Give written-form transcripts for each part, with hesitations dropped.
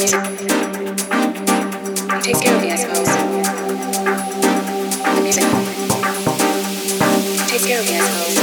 But you take care of me, I suppose. The music. You take care of me, I suppose.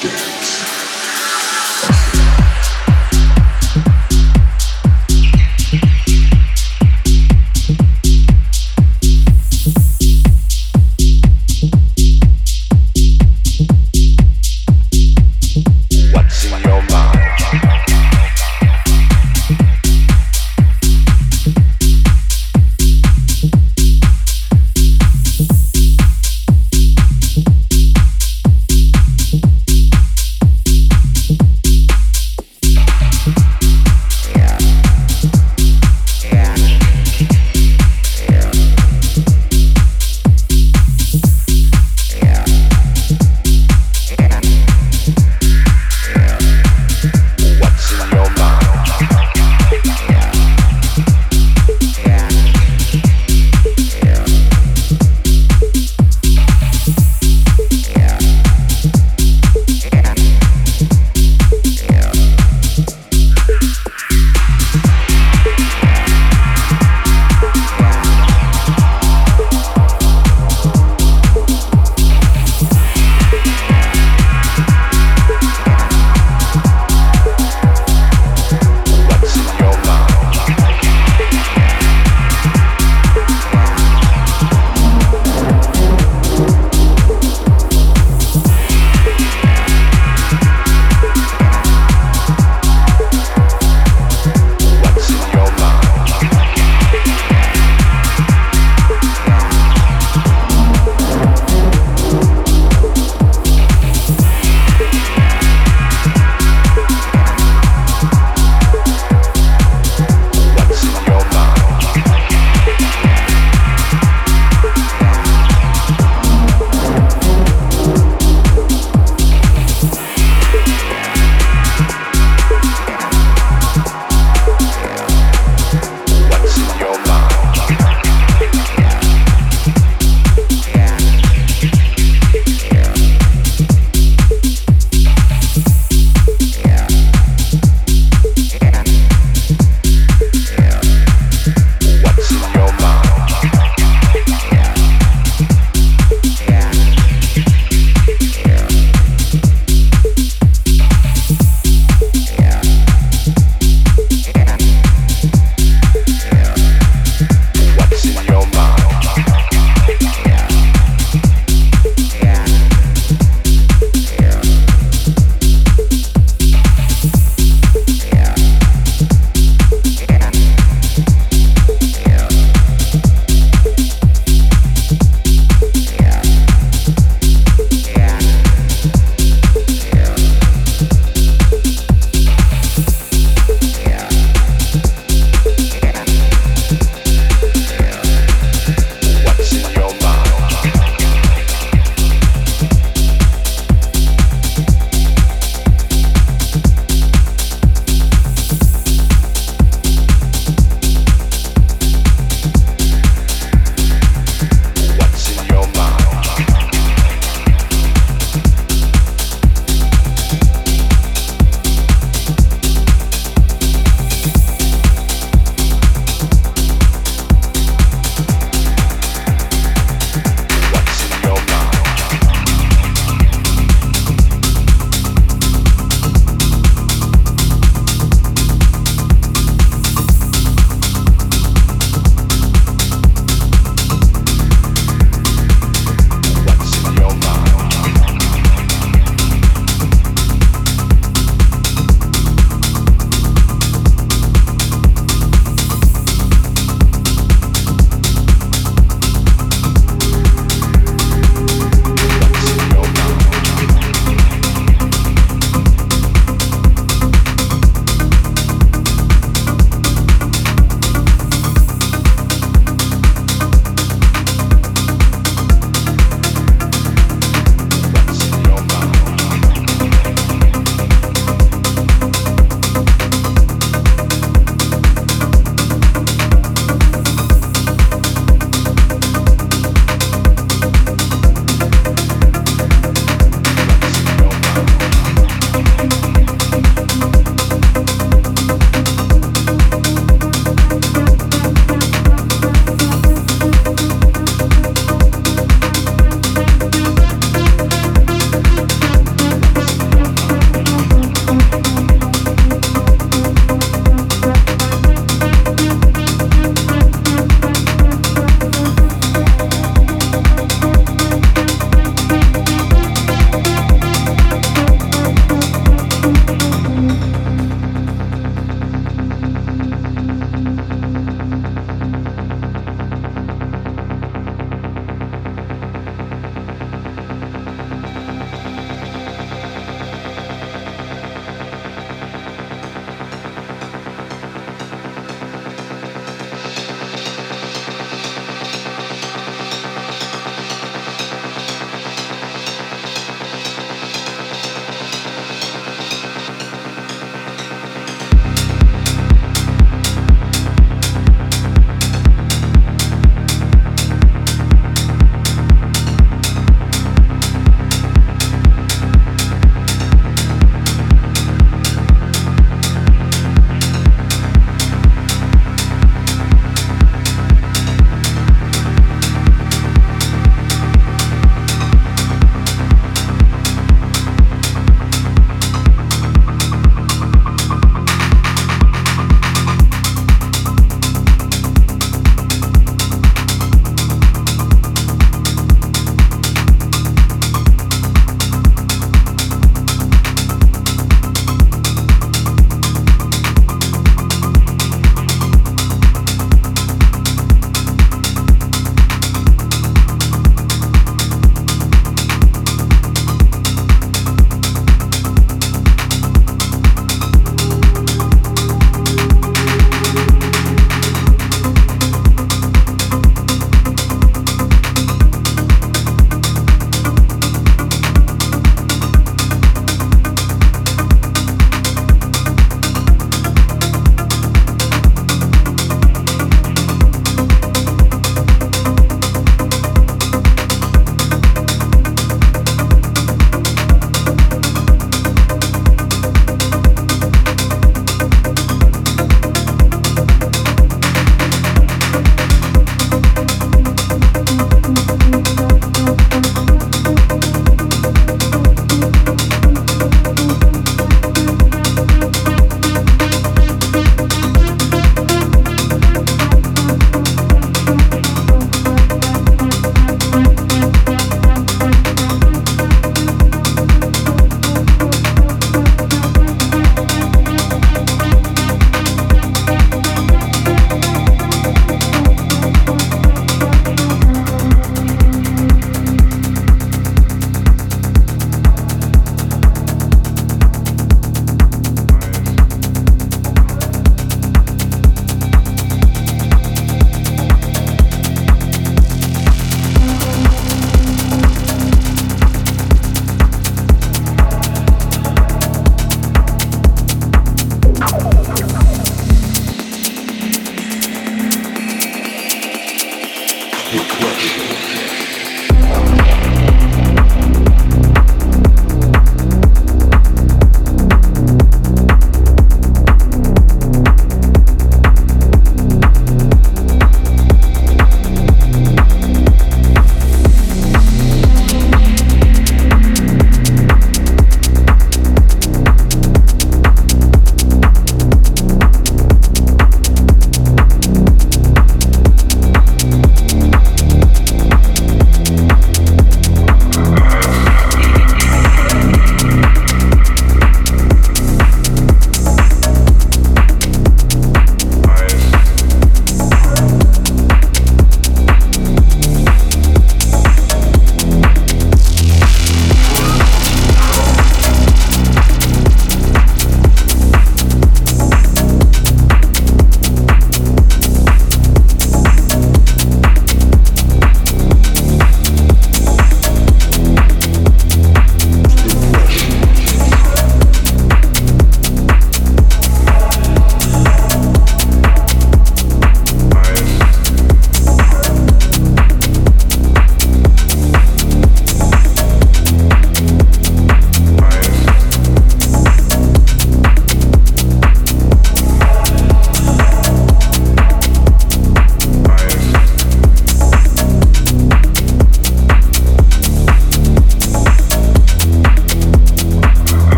Dance.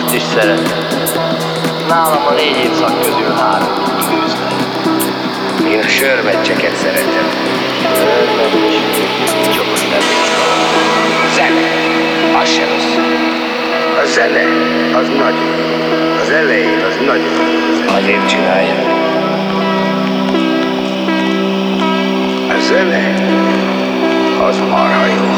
Volt is szeretet. Nálam a 4 évszak közül 3 időznek. Én a sörmeccseket szeretem. Sörmeccs. Csokos nevés. Zene. Az se rossz. A zene az nagy. Az elején az nagy. Azért csinálja. A zene az marha jó.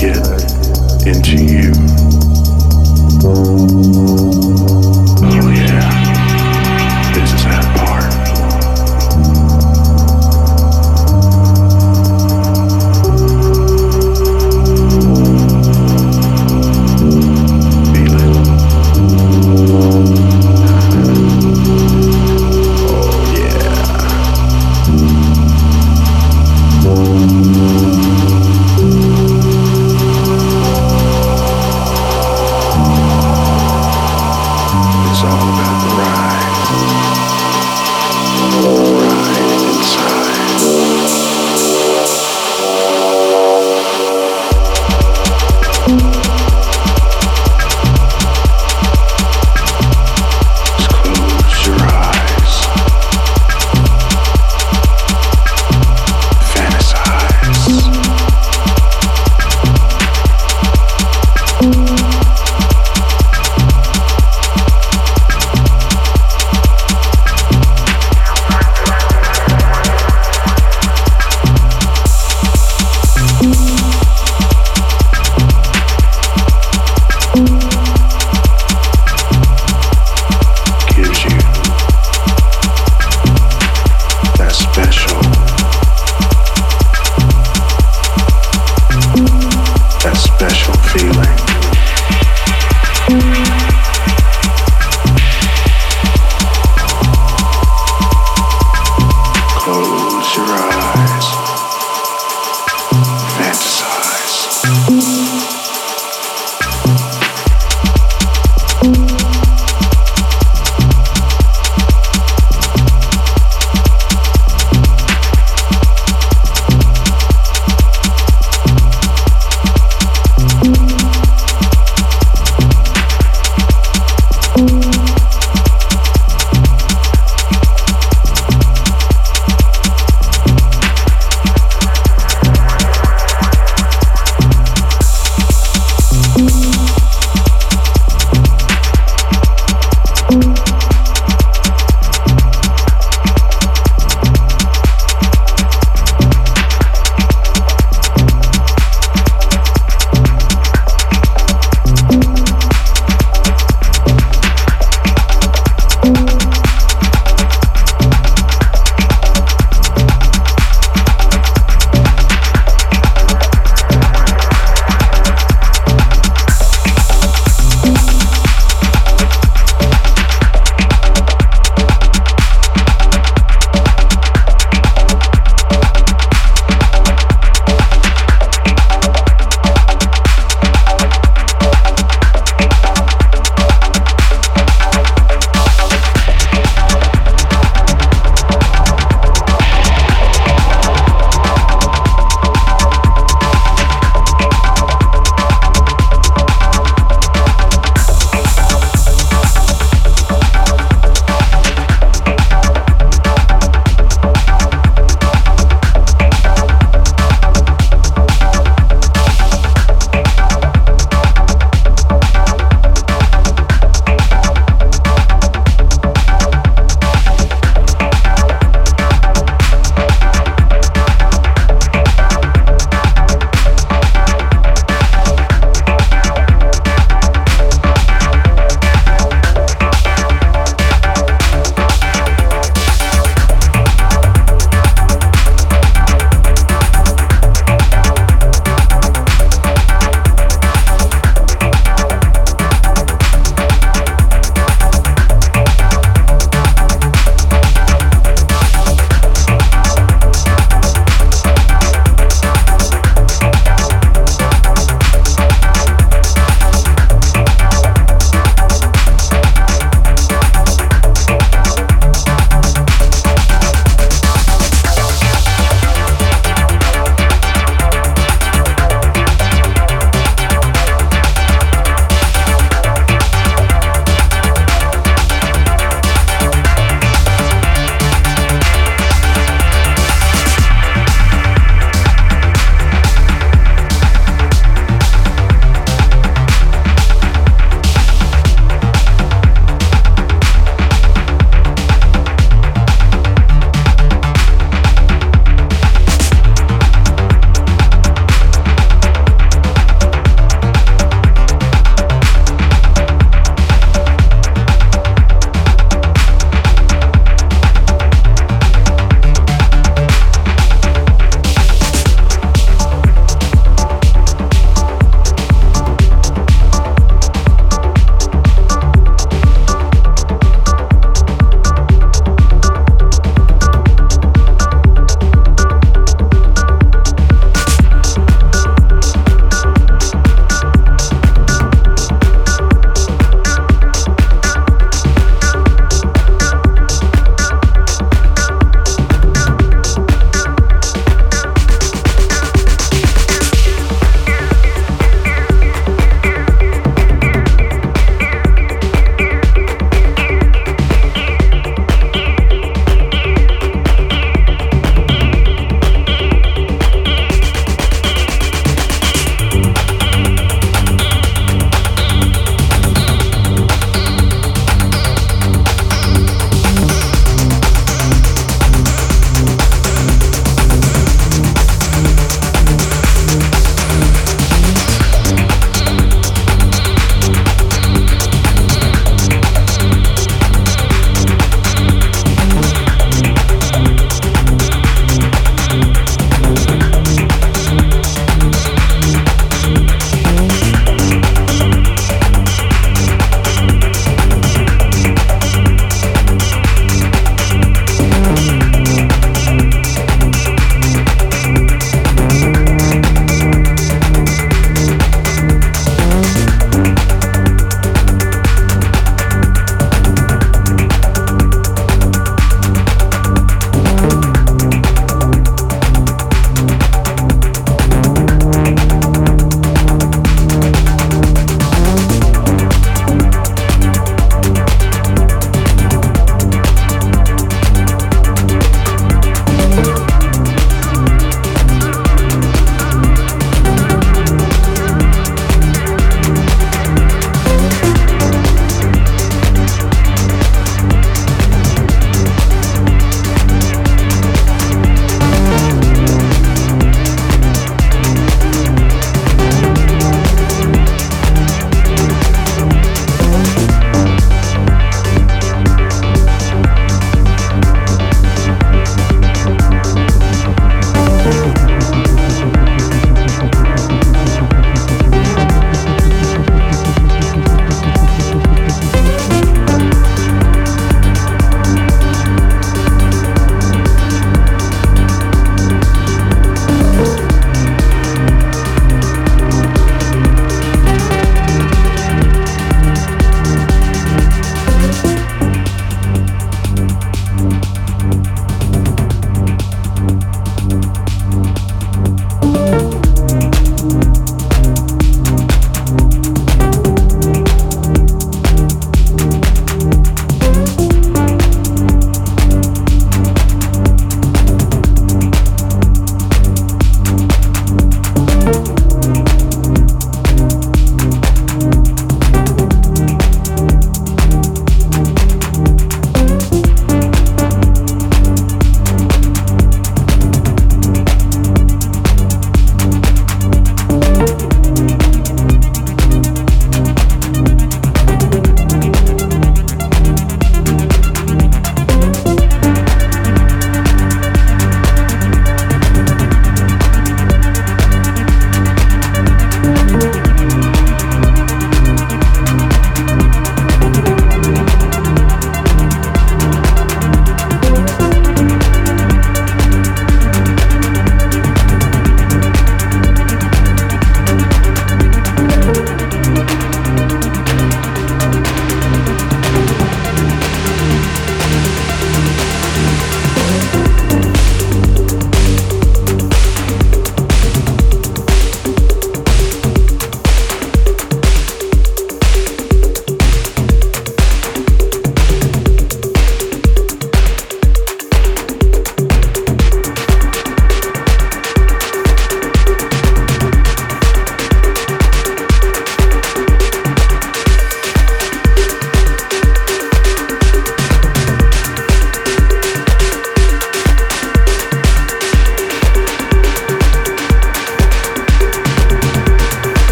get into you. Oh yeah, this is that part.